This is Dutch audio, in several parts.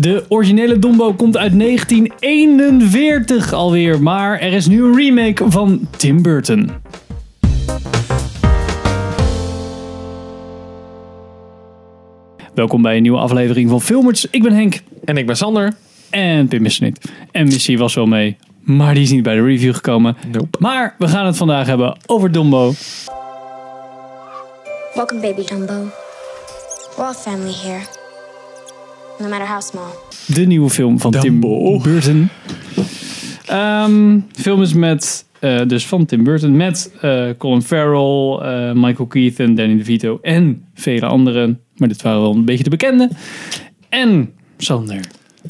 De originele Dumbo komt uit 1941 alweer, maar er is nu een remake van Tim Burton. Welkom bij een nieuwe aflevering van Filmers. Ik ben Henk. En ik ben Sander. En Pim is er niet. En Missy was wel mee, maar die is niet bij de review gekomen. Nope. Maar we gaan het vandaag hebben over Dumbo. Welcome baby Dumbo. We're all family here. No matter how small. De nieuwe film van Dumbo. Tim Burton. De film is met... dus van Tim Burton met Colin Farrell, Michael Keaton, Danny DeVito en vele anderen. Maar dit waren wel een beetje de bekende. En Sander,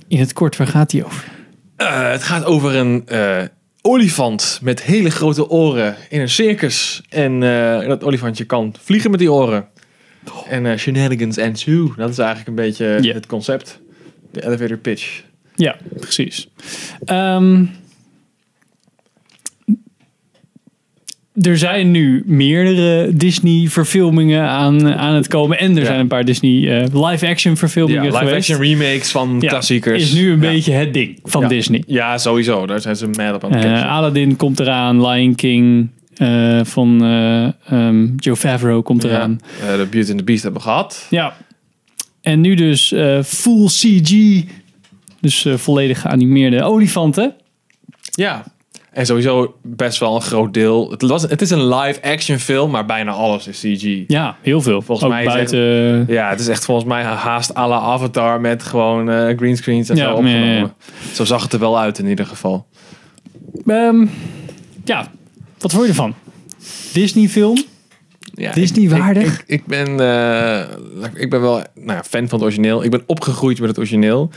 in het kort, waar gaat hij over? Het gaat over een olifant met hele grote oren in een circus. En dat olifantje kan vliegen met die oren. Oh. En shenanigans ensues. Dat is eigenlijk een beetje het concept. De elevator pitch. Ja, precies. Er zijn nu meerdere Disney-verfilmingen aan het komen. En er zijn een paar Disney live-action-verfilmingen geweest. Live-action remakes van klassiekers. Is nu een beetje het ding van Disney. Ja, sowieso. Daar zijn ze mad op aan het kijken. Aladdin komt eraan. Lion King van Joe Favreau komt eraan. De Beauty and the Beast hebben we gehad. Ja. En nu dus full CG. Dus volledig geanimeerde olifanten. Ja. En sowieso best wel een groot deel. Het is een live-action film, maar bijna alles is CG. Ja, heel veel. Volgens mij buiten... het is echt volgens mij haast à la Avatar met gewoon greenscreens en zo opgenomen. Zo zag het er wel uit in ieder geval. Wat vond je ervan? Disney-film? Ja, Disney-waardig? Ik ben wel fan van het origineel. Ik ben opgegroeid met het origineel.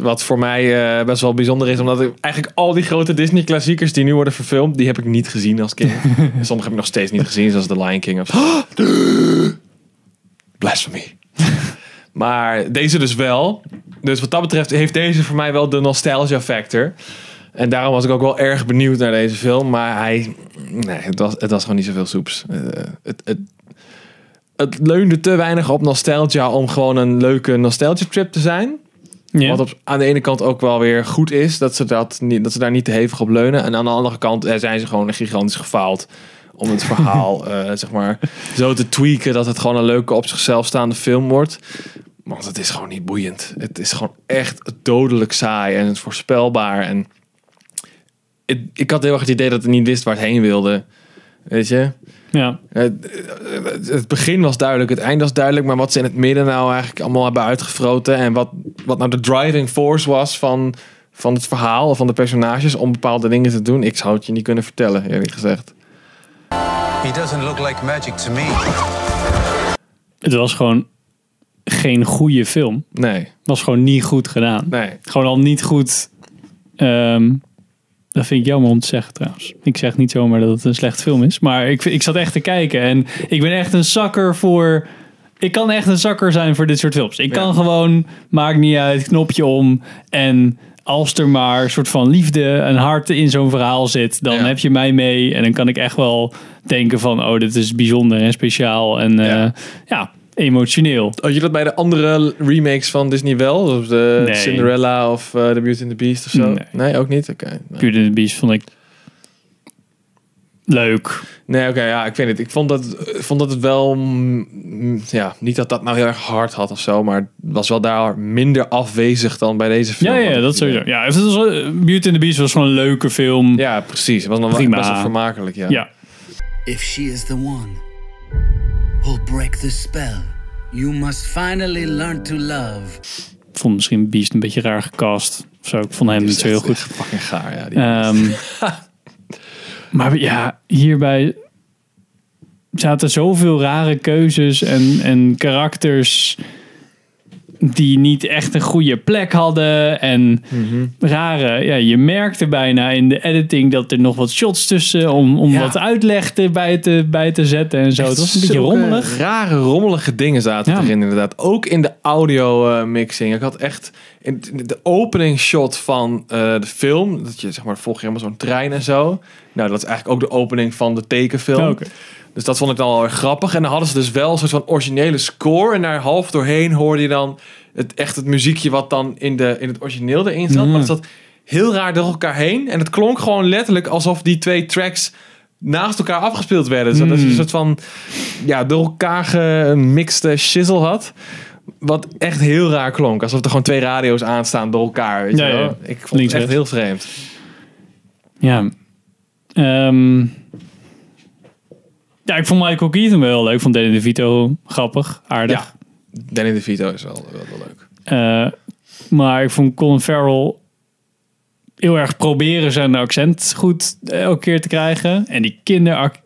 Wat voor mij best wel bijzonder is. Omdat ik eigenlijk al die grote Disney-klassiekers die nu worden verfilmd, die heb ik niet gezien als kind. En sommige heb ik nog steeds niet gezien. Zoals The Lion King. Blasphemy. Maar deze dus wel. Dus wat dat betreft heeft deze voor mij wel de nostalgia factor. En daarom was ik ook wel erg benieuwd naar deze film. Maar het was gewoon niet zoveel soeps. Het leunde te weinig op nostalgia om gewoon een leuke nostalgia trip te zijn. Ja. Wat aan de ene kant ook wel weer goed is. Dat ze daar niet te hevig op leunen. En aan de andere kant zijn ze gewoon gigantisch gefaald. Om het verhaal zo te tweaken. Dat het gewoon een leuke op zichzelf staande film wordt. Want het is gewoon niet boeiend. Het is gewoon echt dodelijk saai. En het is voorspelbaar. En ik had heel erg het idee dat ik niet wist waar het heen wilde. Weet je? Ja. Het begin was duidelijk, het eind was duidelijk, maar wat ze in het midden nou eigenlijk allemaal hebben uitgefroten en wat nou de driving force was van het verhaal of van de personages om bepaalde dingen te doen, ik zou het je niet kunnen vertellen, eerlijk gezegd. He doesn't look like magic to me. Het was gewoon geen goede film. Nee. Het was gewoon niet goed gedaan. Nee. Gewoon al niet goed... Dat vind ik jammer om te zeggen trouwens. Ik zeg niet zomaar dat het een slecht film is. Maar ik zat echt te kijken. En ik ben echt een zakker voor... Ik kan echt een zakker zijn voor dit soort films. Ik kan gewoon, maakt niet uit, knopje om. En als er maar een soort van liefde en hart in zo'n verhaal zit... dan heb je mij mee. En dan kan ik echt wel denken van... oh, dit is bijzonder en speciaal. En emotioneel. Had je dat bij de andere remakes van Disney wel? Of de Cinderella of The Beauty and the Beast of zo? Nee, ook niet? Oké. Nee. Beauty and the Beast vond ik leuk. Nee, ik weet het. Ik vond dat het wel... niet dat nou heel erg hard had of zo, maar het was wel daar minder afwezig dan bij deze film. Ja, dat sowieso. Ja, het was, Beauty and the Beast was gewoon een leuke film. Ja, precies. Het was nog best wel vermakelijk, ja. If she is the one... will break the spell. You must finally learn to love. Ik vond misschien Beast een beetje raar gecast. Of zo, ik vond hem niet zo heel goed. Fucking gaar, ja. Maar ja, hierbij zaten zoveel rare keuzes en karakters die niet echt een goede plek hadden. En rare... Ja, je merkte bijna in de editing dat er nog wat shots tussen... om wat uitleg bij te zetten en zo. Het was een beetje rommelig. Rare, rommelige dingen zaten erin inderdaad. Ook in de audio mixing. Ik had echt... In de opening shot van de film... dat je zeg maar volg je helemaal zo'n trein en zo... Nou, dat is eigenlijk ook de opening van de tekenfilm. Okay. Dus dat vond ik dan wel erg grappig. En dan hadden ze dus wel een soort van originele score. En daar half doorheen hoorde je dan het muziekje wat dan in het origineel erin zat. Maar het zat heel raar door elkaar heen. En het klonk gewoon letterlijk alsof die twee tracks naast elkaar afgespeeld werden. Dus dat is een soort van door elkaar gemixte shizzle had. Wat echt heel raar klonk. Alsof er gewoon twee radio's aanstaan door elkaar. Weet je wel? Ja. Ik vond het echt heel vreemd. Ja. Ja, ik vond Michael Keaton wel leuk. Ik vond Danny DeVito grappig, aardig. Ja, Danny DeVito is wel leuk. Maar ik vond Colin Farrell heel erg proberen zijn accent goed elke keer te krijgen. En die kinderacteur...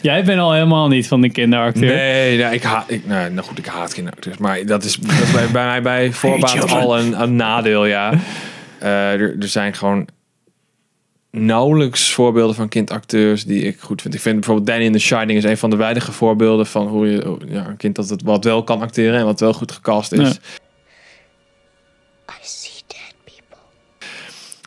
Jij bent al helemaal niet van de kinderacteur. Nee, ik haat kinderacteurs. Maar dat is bij mij bij voorbaat al een nadeel, ja. Er zijn gewoon nauwelijks voorbeelden van kindacteurs die ik goed vind. Ik vind bijvoorbeeld Danny in The Shining is een van de weinige voorbeelden van hoe je een kind dat het wat wel kan acteren en wat wel goed gecast is. I see dead people.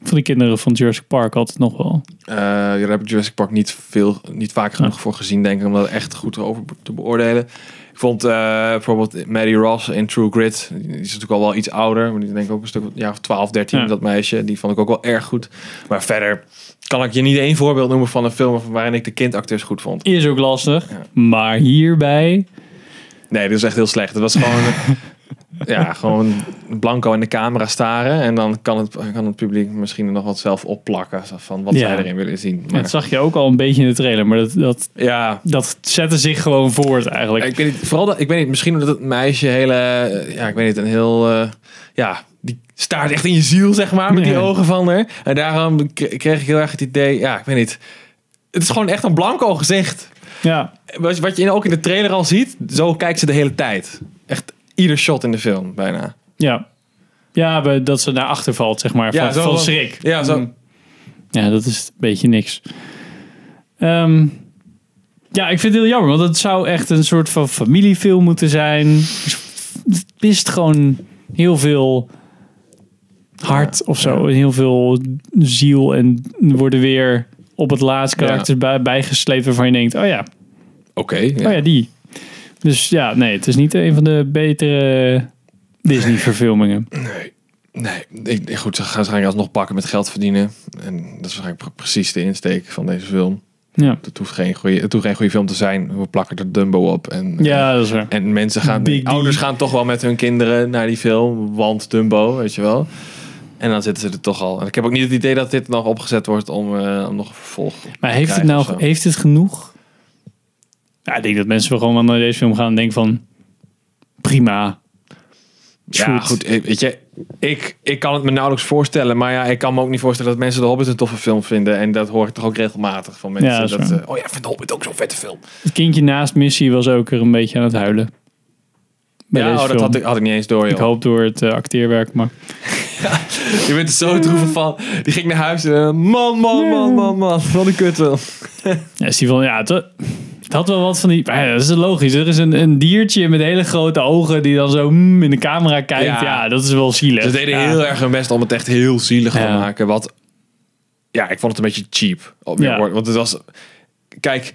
Voor die kinderen van Jurassic Park altijd nog wel. Daar heb ik Jurassic Park niet vaak genoeg voor gezien, denk ik, om dat echt goed over te beoordelen. Ik vond bijvoorbeeld Maddie Ross in True Grit, die is natuurlijk al wel iets ouder, maar die denk ik ook een stuk 12, 13, dat meisje, die vond ik ook wel erg goed. Maar verder kan ik je niet één voorbeeld noemen van een film waarin ik de kindacteurs goed vond. Is ook lastig, maar hierbij... Nee, dit is echt heel slecht. Het was gewoon... gewoon blanco in de camera staren. En dan kan het publiek misschien nog wat zelf opplakken. Van wat zij erin willen zien. Maar... Dat zag je ook al een beetje in de trailer. Maar dat zette zich gewoon voort eigenlijk. Ik weet niet, misschien omdat het meisje die staart echt in je ziel, zeg maar. Met die ogen van haar. En daarom kreeg ik heel erg het idee, het is gewoon echt een blanco gezicht. Ja. Wat je ook in de trailer al ziet. Zo kijkt ze de hele tijd. Echt ieder shot in de film, bijna. Ja. Ja, dat ze naar achter valt, zeg maar. Van schrik. Ja, zo. Ja, dat is een beetje niks. Ik vind het heel jammer. Want het zou echt een soort van familiefilm moeten zijn. Het mist gewoon heel veel hart of zo. Ja. Heel veel ziel. En worden weer op het laatst karakters bijgesleept waarvan je denkt... Oh ja. Oké. Ja. Oh ja, die... Dus het is niet een van de betere Disney-verfilmingen. Nee, goed, ze gaan waarschijnlijk alsnog pakken met geld verdienen. En dat is waarschijnlijk precies de insteek van deze film. Ja. Het hoeft geen goede film te zijn. We plakken er Dumbo op. En, dat is waar. En ouders gaan toch wel met hun kinderen naar die film. Want Dumbo, weet je wel. En dan zitten ze er toch al. En ik heb ook niet het idee dat dit nog opgezet wordt om nog een vervolg te krijgen. Maar heeft het genoeg... Ja, ik denk dat mensen gewoon naar deze film gaan en denken van... Prima. Ja, goed. Weet je, ik kan het me nauwelijks voorstellen. Maar ik kan me ook niet voorstellen dat mensen The Hobbit een toffe film vinden. En dat hoor ik toch ook regelmatig van mensen. Ja, ik vind The Hobbit ook zo'n vette film. Het kindje naast Missy was ook er een beetje aan het huilen. Dat had ik niet eens door. Joh. Ik hoop door het acteerwerk, maar... Je bent er zo troeven van. Die ging naar huis en... Man, wat een kutfilm. Is die van... Het had wel wat van die... Ja, dat is logisch. Er is een diertje met hele grote ogen... die dan zo in de camera kijkt. Ja, dat is wel zielig. Ze deden heel erg hun best om het echt heel zielig te maken. Wat... Ja, ik vond het een beetje cheap. Want het was... Kijk,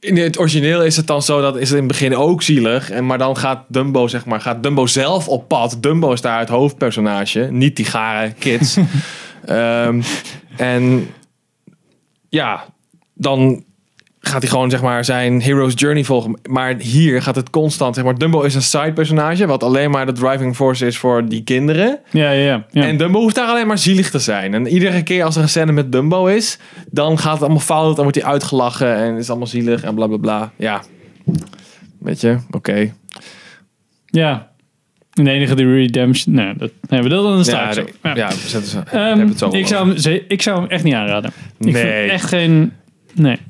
in het origineel is het dan zo... dat is het in het begin ook zielig. Maar dan gaat Dumbo, zelf op pad. Dumbo is daar het hoofdpersonage. Niet die gare kids. Dan... gaat hij gewoon zijn hero's journey volgen. Maar hier gaat het constant... Dumbo is een side personage... wat alleen maar de driving force is voor die kinderen. Ja. En Dumbo hoeft daar alleen maar zielig te zijn. En iedere keer als er een scène met Dumbo is... dan gaat het allemaal fout. Dan wordt hij uitgelachen en is allemaal zielig en blablabla. Ja. Weet je? Oké. Ja. En de enige die redemption... Nou, dat hebben we dan straks. Ik zou hem echt niet aanraden. Nee. Ik vind echt geen...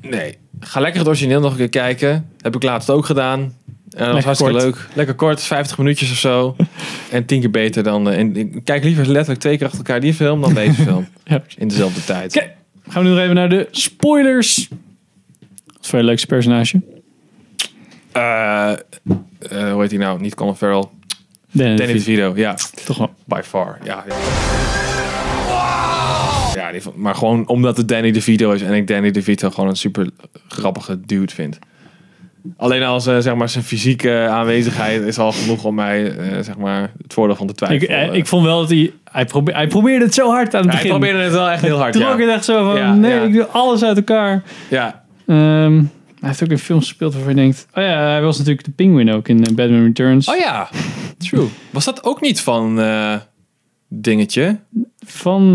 Nee. Ga lekker het origineel nog een keer kijken. Heb ik laatst ook gedaan. Dat was hartstikke leuk. Lekker kort, 50 minuutjes of zo. En 10 keer beter dan... ik kijk liever letterlijk 2 keer achter elkaar die film dan deze film. In dezelfde tijd. Okay. Gaan we nu nog even naar de spoilers. Wat voor je leukste personage? Hoe heet hij nou? Niet Colin Farrell. Danny DeVito. Ja. Toch wel. By far. Ja. Ja, maar gewoon omdat het Danny DeVito is en ik Danny DeVito gewoon een super grappige dude vind. Alleen als zeg maar zijn fysieke aanwezigheid is al genoeg om mij zeg maar het voordeel van te twijfelen. Ik vond wel dat hij probeerde het zo hard aan het begin. Hij probeerde het wel echt heel hard. Toen ook echt zo van ik doe alles uit elkaar. Ja. Hij heeft ook een film gespeeld waarvan je denkt... Oh ja, hij was natuurlijk de pinguïn ook in Batman Returns. Oh ja, true. Was dat ook niet van dingetje? Van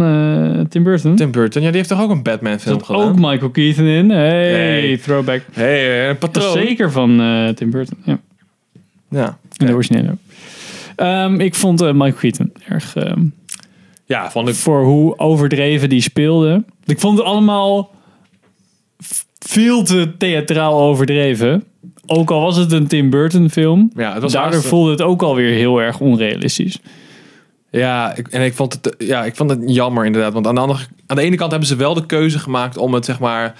Tim Burton? Tim Burton, ja, die heeft toch ook een Batman film gedaan? Ook Michael Keaton in. Hey, throwback. Hey, een patroon. Zeker van Tim Burton, ja. Ja. En de originele ook. Ik vond Michael Keaton erg... ja, vond ik... Voor hoe overdreven die speelde. Ik vond het allemaal... veel te theatraal overdreven. Ook al was het een Tim Burton film. Ja, het was daardoor voelde het ook alweer heel erg onrealistisch. Ja, ik vond het jammer inderdaad. Want aan de ene kant hebben ze wel de keuze gemaakt... om het zeg maar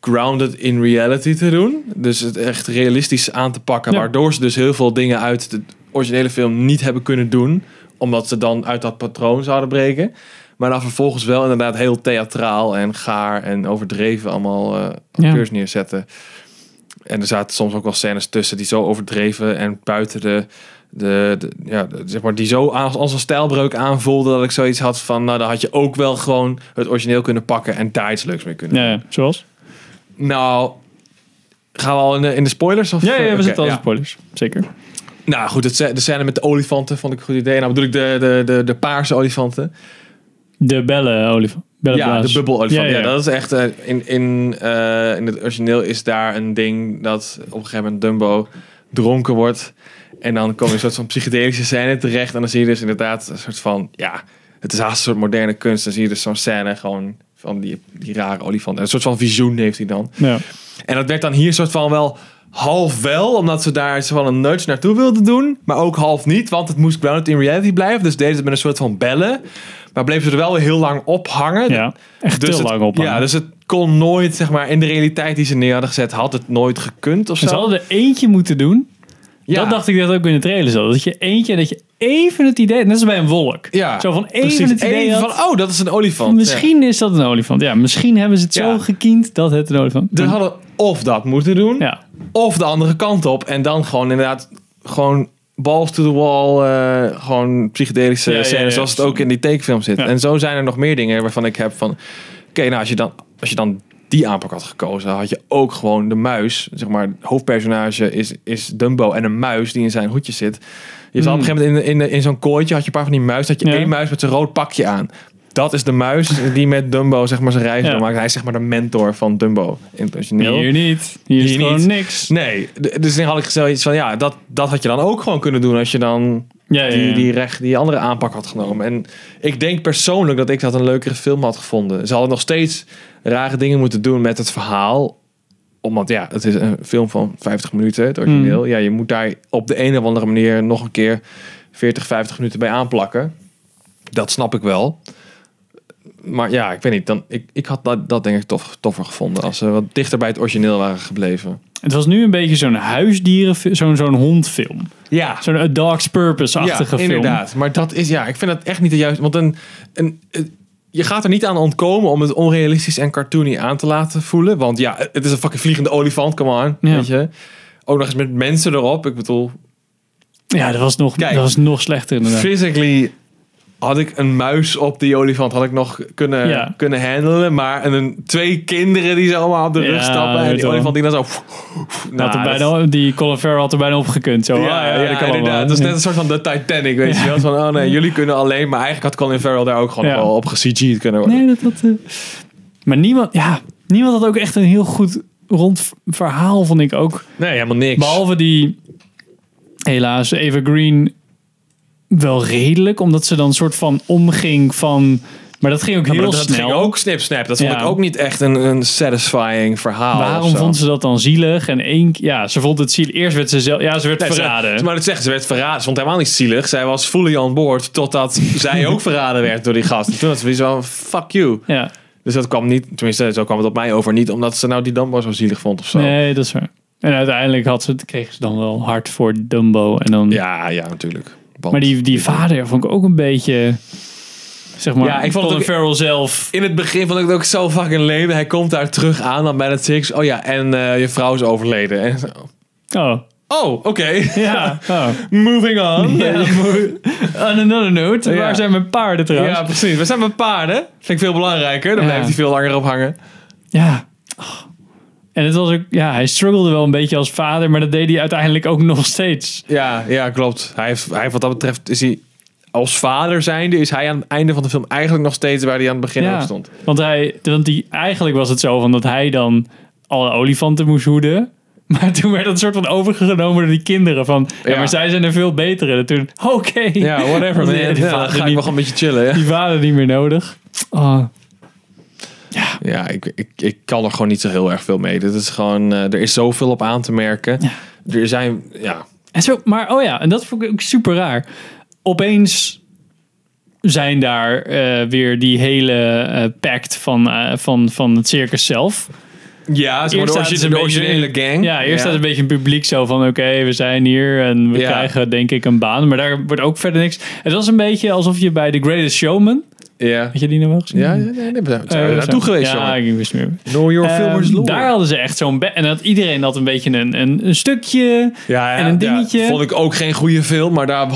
grounded in reality te doen. Dus het echt realistisch aan te pakken. Ja. Waardoor ze dus heel veel dingen uit de originele film niet hebben kunnen doen. Omdat ze dan uit dat patroon zouden breken. Maar dan vervolgens wel inderdaad heel theatraal en gaar en overdreven allemaal acteurs neerzetten. En er zaten soms ook wel scènes tussen die zo overdreven en buiten zeg maar die zo als een stijlbreuk aanvoelden dat ik zoiets had van, nou dan had je ook wel gewoon het origineel kunnen pakken en daar iets leuks mee kunnen doen. Ja, zoals? Nou, gaan we al in de spoilers? Of? Ja, we zitten al in de spoilers. Zeker. Nou goed, de scène met de olifanten vond ik een goed idee. Nou bedoel ik de paarse olifanten. De bellenolifant. Ja, de bubbelolifant. Ja, dat is echt... in het origineel is daar een ding dat op een gegeven moment Dumbo dronken wordt. En dan kom je een soort van psychedelische scène terecht. En dan zie je dus inderdaad een soort van... Ja, het is haast een soort moderne kunst. Dan zie je dus zo'n scène gewoon van die rare olifant. En een soort van visioen heeft hij dan. Ja. En dat werd dan hier soort van wel... half wel, omdat ze daar van een nudge naartoe wilden doen. Maar ook half niet, want het moest grounded in reality blijven. Dus deden ze het met een soort van bellen. Maar bleven ze er wel heel lang op hangen. Ja, echt dus heel lang op hangen. Ja, dus het kon nooit, zeg maar, in de realiteit die ze neer hadden gezet, had het nooit gekund of zo. Ze hadden er eentje moeten doen. Ja. Dat dacht ik dat ook in de trailer zo. Dat je eentje, dat je even het idee... Net als bij een wolk. Ja, zo van even precies, het idee even had, van, oh, dat is een olifant. Misschien is dat een olifant. Ja, misschien hebben ze het zo gekiend dat het een olifant is. Dus hadden of dat moeten doen, of de andere kant op. En dan gewoon inderdaad, gewoon balls to the wall, gewoon psychedelische scènes, zoals het ook in die tekenfilm zit. Ja. En zo zijn er nog meer dingen waarvan ik heb van... Oké, nou als je dan die aanpak had gekozen, had je ook gewoon de muis, zeg maar, hoofdpersonage is Dumbo en een muis die in zijn hoedje zit. Je zat op een gegeven moment in zo'n kooitje, had je een paar van die muis, had je één muis met zijn rood pakje aan. Dat is de muis die met Dumbo, zeg maar, zijn reis maakt. Hij is, zeg maar, de mentor van Dumbo in het origineel. Hier niet. Hier is gewoon niet. Niks. Nee, dus dan had ik zoiets van, dat had je dan ook gewoon kunnen doen als je dan die andere aanpak had genomen. En ik denk persoonlijk dat ik dat een leukere film had gevonden. Ze hadden nog steeds rare dingen moeten doen met het verhaal. Omdat, het is een film van 50 minuten, het origineel. Ja, je moet daar op de een of andere manier nog een keer 40, 50 minuten bij aanplakken. Dat snap ik wel. Maar ja, ik weet niet. Ik had dat denk ik toffer gevonden. Als ze wat dichter bij het origineel waren gebleven. Het was nu een beetje zo'n huisdieren... Zo'n hondfilm. Ja. Zo'n A Dog's Purpose-achtige film. Ja, inderdaad. Maar dat is... Ja, ik vind dat echt niet de juiste... Want je gaat er niet aan ontkomen om het onrealistisch en cartoony aan te laten voelen. Want het is een fucking vliegende olifant. Come on. Ja. Weet je. Ook nog eens met mensen erop. Ik bedoel... Ja, dat was nog slechter inderdaad. Physically... Had ik een muis op die olifant, had ik nog kunnen handelen. Maar twee kinderen die zo allemaal op de rug stappen. En die olifant die dan zo... die Colin Farrell had er bijna opgekund. Zo. Ja, dat is net een soort van de Titanic, weet je wel. Van, oh nee, jullie kunnen alleen. Maar eigenlijk had Colin Farrell daar ook gewoon wel op ge-CG'd kunnen worden. Nee, maar niemand had ook echt een heel goed rond verhaal, vond ik ook. Nee, helemaal niks. Behalve die, helaas, evergreen... Wel redelijk, omdat ze dan een soort van omging van... Maar dat ging ook heel snel. Dat ging ook snip-snap. Dat vond ik ook niet echt een satisfying verhaal. Waarom vond ze dat dan zielig? En ze vond het zielig. Eerst werd ze zelf... Ja, ze werd verraden. Maar dat zegt ze werd verraden. Ze vond helemaal niet zielig. Zij was fully on board totdat zij ook verraden werd door die gast. En toen had ze zo fuck you. Ja. Dus dat kwam niet... Tenminste, zo kwam het op mij over. Niet omdat ze nou die Dumbo zo zielig vond of zo. Nee, dat is waar. En uiteindelijk kregen ze dan wel hard voor Dumbo. En dan... Ja, natuurlijk. Maar die vader vond ik ook een beetje... Zeg maar, ja, ik vond Colin Farrell zelf... In het begin vond ik het ook zo fucking lame. Hij komt daar terug aan, dan bij dat circus. Oh ja, en je vrouw is overleden. En zo. Oh, oké. Okay. Ja. Oh. Moving on. Ja. On another note. Ja. Waar zijn mijn paarden trouwens? Ja, precies. Waar zijn mijn paarden? Vind ik veel belangrijker. Dan blijft hij veel langer op hangen. Ja. Oh. En het was ook... Ja, hij struggelde wel een beetje als vader. Maar dat deed hij uiteindelijk ook nog steeds. Ja, ja, klopt. Hij heeft wat dat betreft is hij... Als vader zijnde is hij aan het einde van de film eigenlijk nog steeds waar hij aan het begin op stond. Want eigenlijk was het zo van dat hij dan alle olifanten moest hoeden. Maar toen werd dat soort van overgenomen door die kinderen. Van, ja, maar zij zijn er veel beter in. En toen, oké. Ja, whatever. Dan ga ik wel een beetje chillen. Ja. Die vader niet meer nodig. Oh. Ja, ik kan er gewoon niet zo heel erg veel mee. Dit is gewoon, er is zoveel op aan te merken. Ja. Er zijn, ja. En zo, maar en dat vond ik ook super raar. Opeens zijn daar weer die hele pact van het circus zelf. Ja, ze worden de originele gang. Ja, eerst staat een beetje een publiek zo van... Oké, we zijn hier en we krijgen denk ik een baan. Maar daar wordt ook verder niks. Het was een beetje alsof je bij The Greatest Showman... Ja. Had je die nou wel gezien? Ja, nee, naartoe geweest. Ja, ik wist meer. Know your Filmers lore. Daar hadden ze echt zo'n... En dat iedereen had een beetje een stukje en een dingetje. Ja, vond ik ook geen goede film, maar daar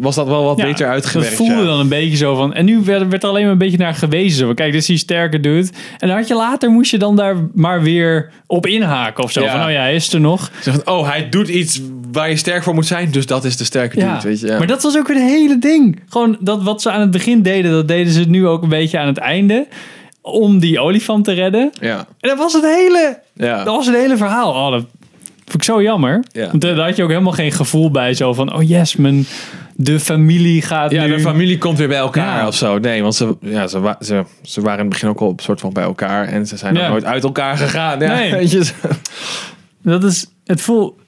was dat wel wat beter uitgewerkt. Dat voelde dan een beetje zo van... En nu werd er alleen maar een beetje naar gewezen. Zo. Kijk, dit is die sterke dude. En dan had je later, moest je dan daar maar weer op inhaken of zo. Ja. Van, hij is er nog. Van, hij doet iets waar je sterk voor moet zijn, dus dat is de sterke dude. Weet je, Maar dat was ook weer het hele ding. Gewoon dat wat ze aan het begin deden... Dat deden ze het nu ook een beetje aan het einde. Om die olifant te redden. Ja. En dat was het hele verhaal. Oh, dat vond ik zo jammer. Ja. Want daar had je ook helemaal geen gevoel bij. Zo van, de familie gaat nu... Ja, de familie komt weer bij elkaar of zo. Nee, want ze waren in het begin ook al soort van bij elkaar. En ze zijn nog nooit uit elkaar gegaan. Ja, nee. Weet je. Dat is... Het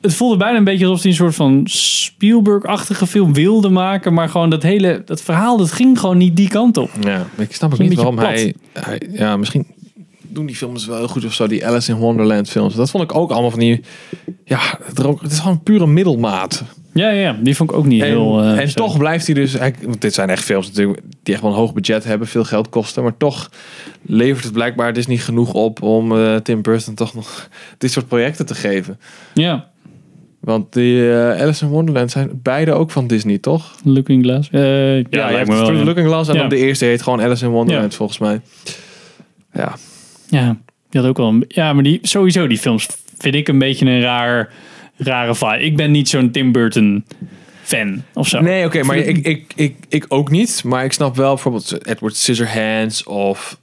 voelde bijna een beetje alsof hij een soort van Spielberg-achtige film wilde maken. Maar gewoon dat verhaal, dat ging gewoon niet die kant op. Ja, ik snap ook niet waarom hij... Ja, misschien doen die films wel heel goed of zo. Die Alice in Wonderland films. Dat vond ik ook allemaal van die... Ja, het is gewoon pure middelmaat. Ja, die vond ik ook niet heel... en toch blijft hij dus... Want dit zijn echt films natuurlijk die echt wel een hoog budget hebben. Veel geld kosten. Maar toch levert het blijkbaar Disney genoeg op om Tim Burton toch nog dit soort projecten te geven. Ja. Want die Alice in Wonderland zijn beide ook van Disney, toch? Looking Glass. Looking Glass. En dan de eerste heet gewoon Alice in Wonderland volgens mij. Ja. Ja, die had ook wel een... Ja, maar die films vind ik een beetje een rare vibe. Ik ben niet zo'n Tim Burton fan of zo. Nee, oké, maar ik ook niet. Maar ik snap wel bijvoorbeeld Edward Scissorhands of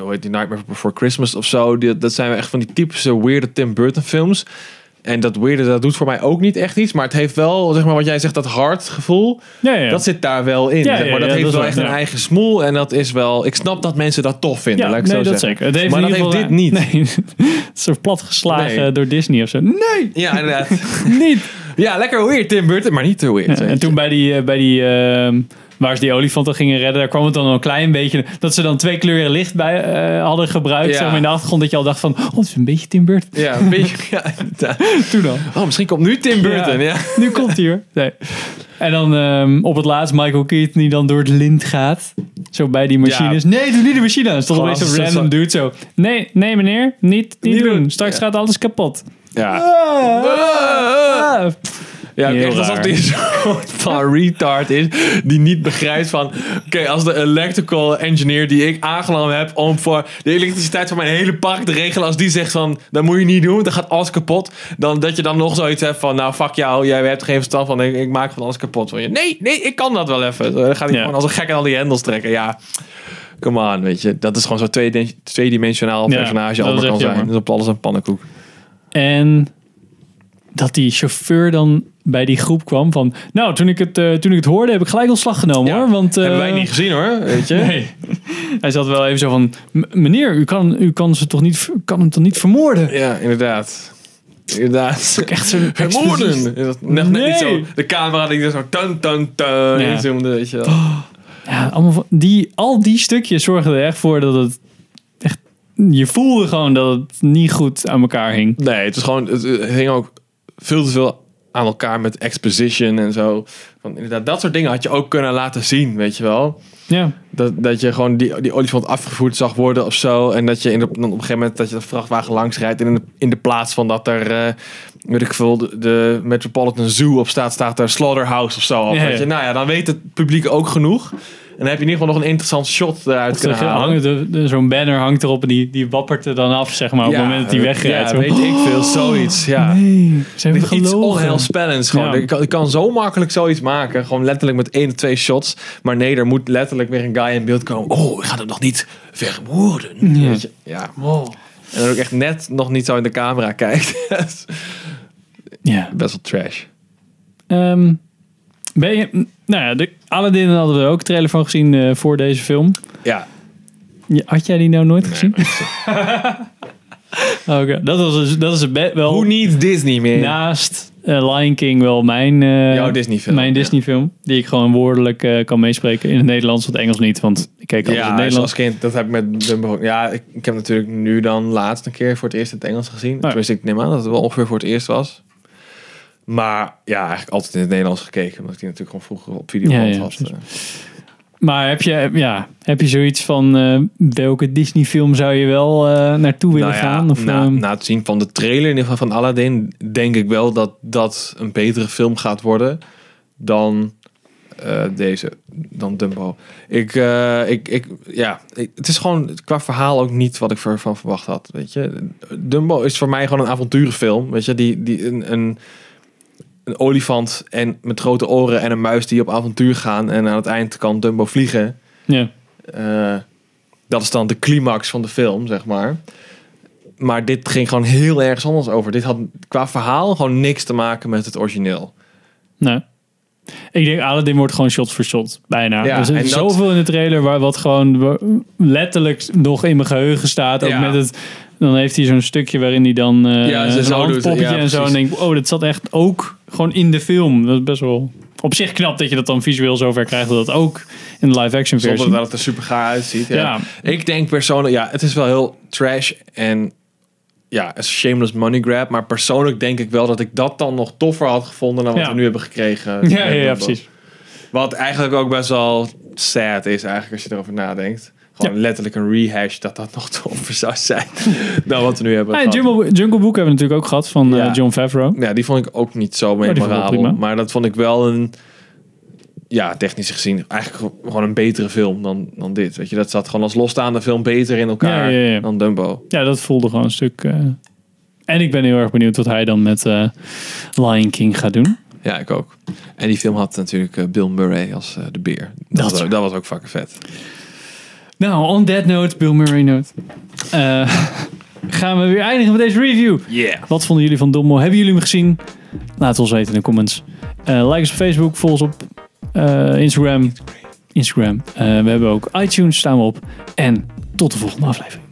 hoe heet die, Nightmare Before Christmas of zo. Dat zijn echt van die typische weirde Tim Burton films. En dat weirde, dat doet voor mij ook niet echt iets. Maar het heeft wel, zeg maar wat jij zegt, dat hard gevoel. Ja. Dat zit daar wel in. Ja, zeg maar. Dat heeft dat wel echt een eigen smoel. En dat is wel... Ik snap dat mensen dat tof vinden. Ja, laat ik zo dat zeggen. Zeker. Maar dat heeft dit niet. Nee. Het is er plat geslagen door Disney of zo. Nee! Ja, inderdaad. Niet! Ja, lekker weird Tim Burton, maar niet te weird. Ja, en toen bij die waar ze die olifanten gingen redden, daar kwam het dan een klein beetje... Dat ze dan 2 kleuren licht bij hadden gebruikt. Ja. Zeg maar in de achtergrond dat je al dacht van... Oh, het is een beetje Tim Burton. Ja, een beetje. Ja, toen dan. Oh, misschien komt nu Tim Burton. Ja. Nu komt hij hoor. Nee. En dan op het laatst Michael Keaton die dan door het lint gaat. Zo bij die machines. Ja. Nee, doe niet de machine. Dat is toch een beetje random dude zo. Nee meneer, niet doen. Straks gaat alles kapot. Ja. Ja, echt alsof die soort van retard is. Die niet begrijpt van... Oké, als de electrical engineer die ik aangenomen heb... om voor de elektriciteit van mijn hele park te regelen... als die zegt van, dat moet je niet doen, dan gaat alles kapot. Dan dat je dan nog zoiets hebt van... Nou, fuck jou, jij hebt geen verstand van... Ik maak van alles kapot. Van je. Nee, ik kan dat wel even. Dan gaat hij gewoon als een gek aan al die hendels trekken. Ja, come on, weet je. Dat is gewoon zo'n tweedimensionaal personage. Ja, allemaal kan zijn. Jammer. Dat is op alles een pannenkoek. En... dat die chauffeur dan bij die groep kwam van... Nou, toen ik het hoorde, heb ik gelijk ontslag genomen, hoor. Want, hebben wij niet gezien, hoor. Weet je? Nee. Hij zat wel even zo van... Meneer, u kan hem toch niet vermoorden? Ja, inderdaad. Echt zo'n vermoorden! Net niet zo, de camera die zo... Tan, inzoomde, weet je wel. Ja, allemaal van, al die stukjes zorgen er echt voor dat het... echt, je voelde gewoon dat het niet goed aan elkaar hing. Nee, het was gewoon... Het hing ook... veel te veel aan elkaar met exposition en zo. Want inderdaad, dat soort dingen had je ook kunnen laten zien, weet je wel. Ja. Dat je gewoon die olifant afgevoerd zag worden of zo. En dat je op een gegeven moment dat je de vrachtwagen langs rijdt. En in de plaats van dat er, weet ik veel, de Metropolitan Zoo op staat er Slaughterhouse of zo op. Ja, weet je? Nou ja, dan weet het publiek ook genoeg. En dan heb je in ieder geval nog een interessant shot eruit kunnen halen. Zo'n banner hangt erop en die wappert er dan af, zeg maar, op het moment dat hij wegrijdt. Ja, weet ik veel. Zoiets, ja. Nee, zijn we gelogen. Iets onheilspellends gewoon. Ja. Ik kan zo makkelijk zoiets maken. Gewoon letterlijk met 1 of 2 shots. Maar nee, er moet letterlijk weer een guy in beeld komen. Oh, ik ga hem nog niet vermoorden. Ja. Weet je? Ja. Wow. En dan ook echt net nog niet zo in de camera kijkt. Ja. Best wel trash. Ben je... Nou ja, Aladdin hadden we ook een trailer van gezien voor deze film. Ja. Had jij die nou nooit gezien? Oké. Dat is het wel... Who needs Disney, man? Naast Lion King wel mijn... jouw Disney-film. Mijn Disney-film. Ja. Die ik gewoon woordelijk kan meespreken. In het Nederlands, want Engels niet. Want ik keek altijd in het Nederlands. Als kind, dat heb ik met Dumbo... Ja, ik heb natuurlijk nu dan laatst een keer voor het eerst in het Engels gezien. Toen wist ik, neem aan dat het wel ongeveer voor het eerst was. Maar ja, eigenlijk altijd in het Nederlands gekeken. Omdat ik die natuurlijk gewoon vroeger op videoband had. Ja. Maar heb je zoiets van... welke Disney film zou je wel naartoe willen gaan? Of, na het zien van de trailer in ieder geval van Aladdin... denk ik wel dat dat een betere film gaat worden... dan deze, dan Dumbo. Het is gewoon qua verhaal ook niet wat ik ervan verwacht had. Weet je? Dumbo is voor mij gewoon een avonturenfilm. Weet je, een olifant en met grote oren en een muis die op avontuur gaan. En aan het eind kan Dumbo vliegen. Ja. Dat is dan de climax van de film, zeg maar. Maar dit ging gewoon heel ergens anders over. Dit had qua verhaal gewoon niks te maken met het origineel. Nee. Ik denk, Aladdin wordt gewoon shot voor shot. Bijna. Ja, er zit zoveel in de trailer wat gewoon letterlijk nog in mijn geheugen staat. Ook met het... Dan heeft hij zo'n stukje waarin hij dan een handpoppetje en zo. En denkt, oh, dat zat echt ook gewoon in de film. Dat is best wel op zich knap dat je dat dan visueel zover krijgt. Dat dat ook in de live-action versie. Zonder dat het er super gaar uitziet. Ja. Ja. Ik denk persoonlijk, het is wel heel trash en een shameless money grab. Maar persoonlijk denk ik wel dat ik dat dan nog toffer had gevonden dan wat we nu hebben gekregen. Ja, precies. Wat eigenlijk ook best wel sad is eigenlijk als je erover nadenkt. Gewoon letterlijk een rehash dat nog toffer zou zijn dan wat we nu hebben gehad. Jungle Book hebben we natuurlijk ook gehad van John Favreau. Ja, die vond ik ook niet zo memorabel. Maar dat vond ik wel een... Ja, technisch gezien eigenlijk gewoon een betere film dan dit. Weet je, dat zat gewoon als losstaande film beter in elkaar dan Dumbo. Ja, dat voelde gewoon een stuk... En ik ben heel erg benieuwd wat hij dan met Lion King gaat doen. Ja, ik ook. En die film had natuurlijk Bill Murray als de beer. Dat was ook fucking vet. Nou, on that note, Bill Murray note. Gaan we weer eindigen met deze review. Yeah. Wat vonden jullie van Dumbo? Hebben jullie hem gezien? Laat het ons weten in de comments. Like ons op Facebook, volg ons op Instagram. We hebben ook iTunes, staan we op. En tot de volgende aflevering.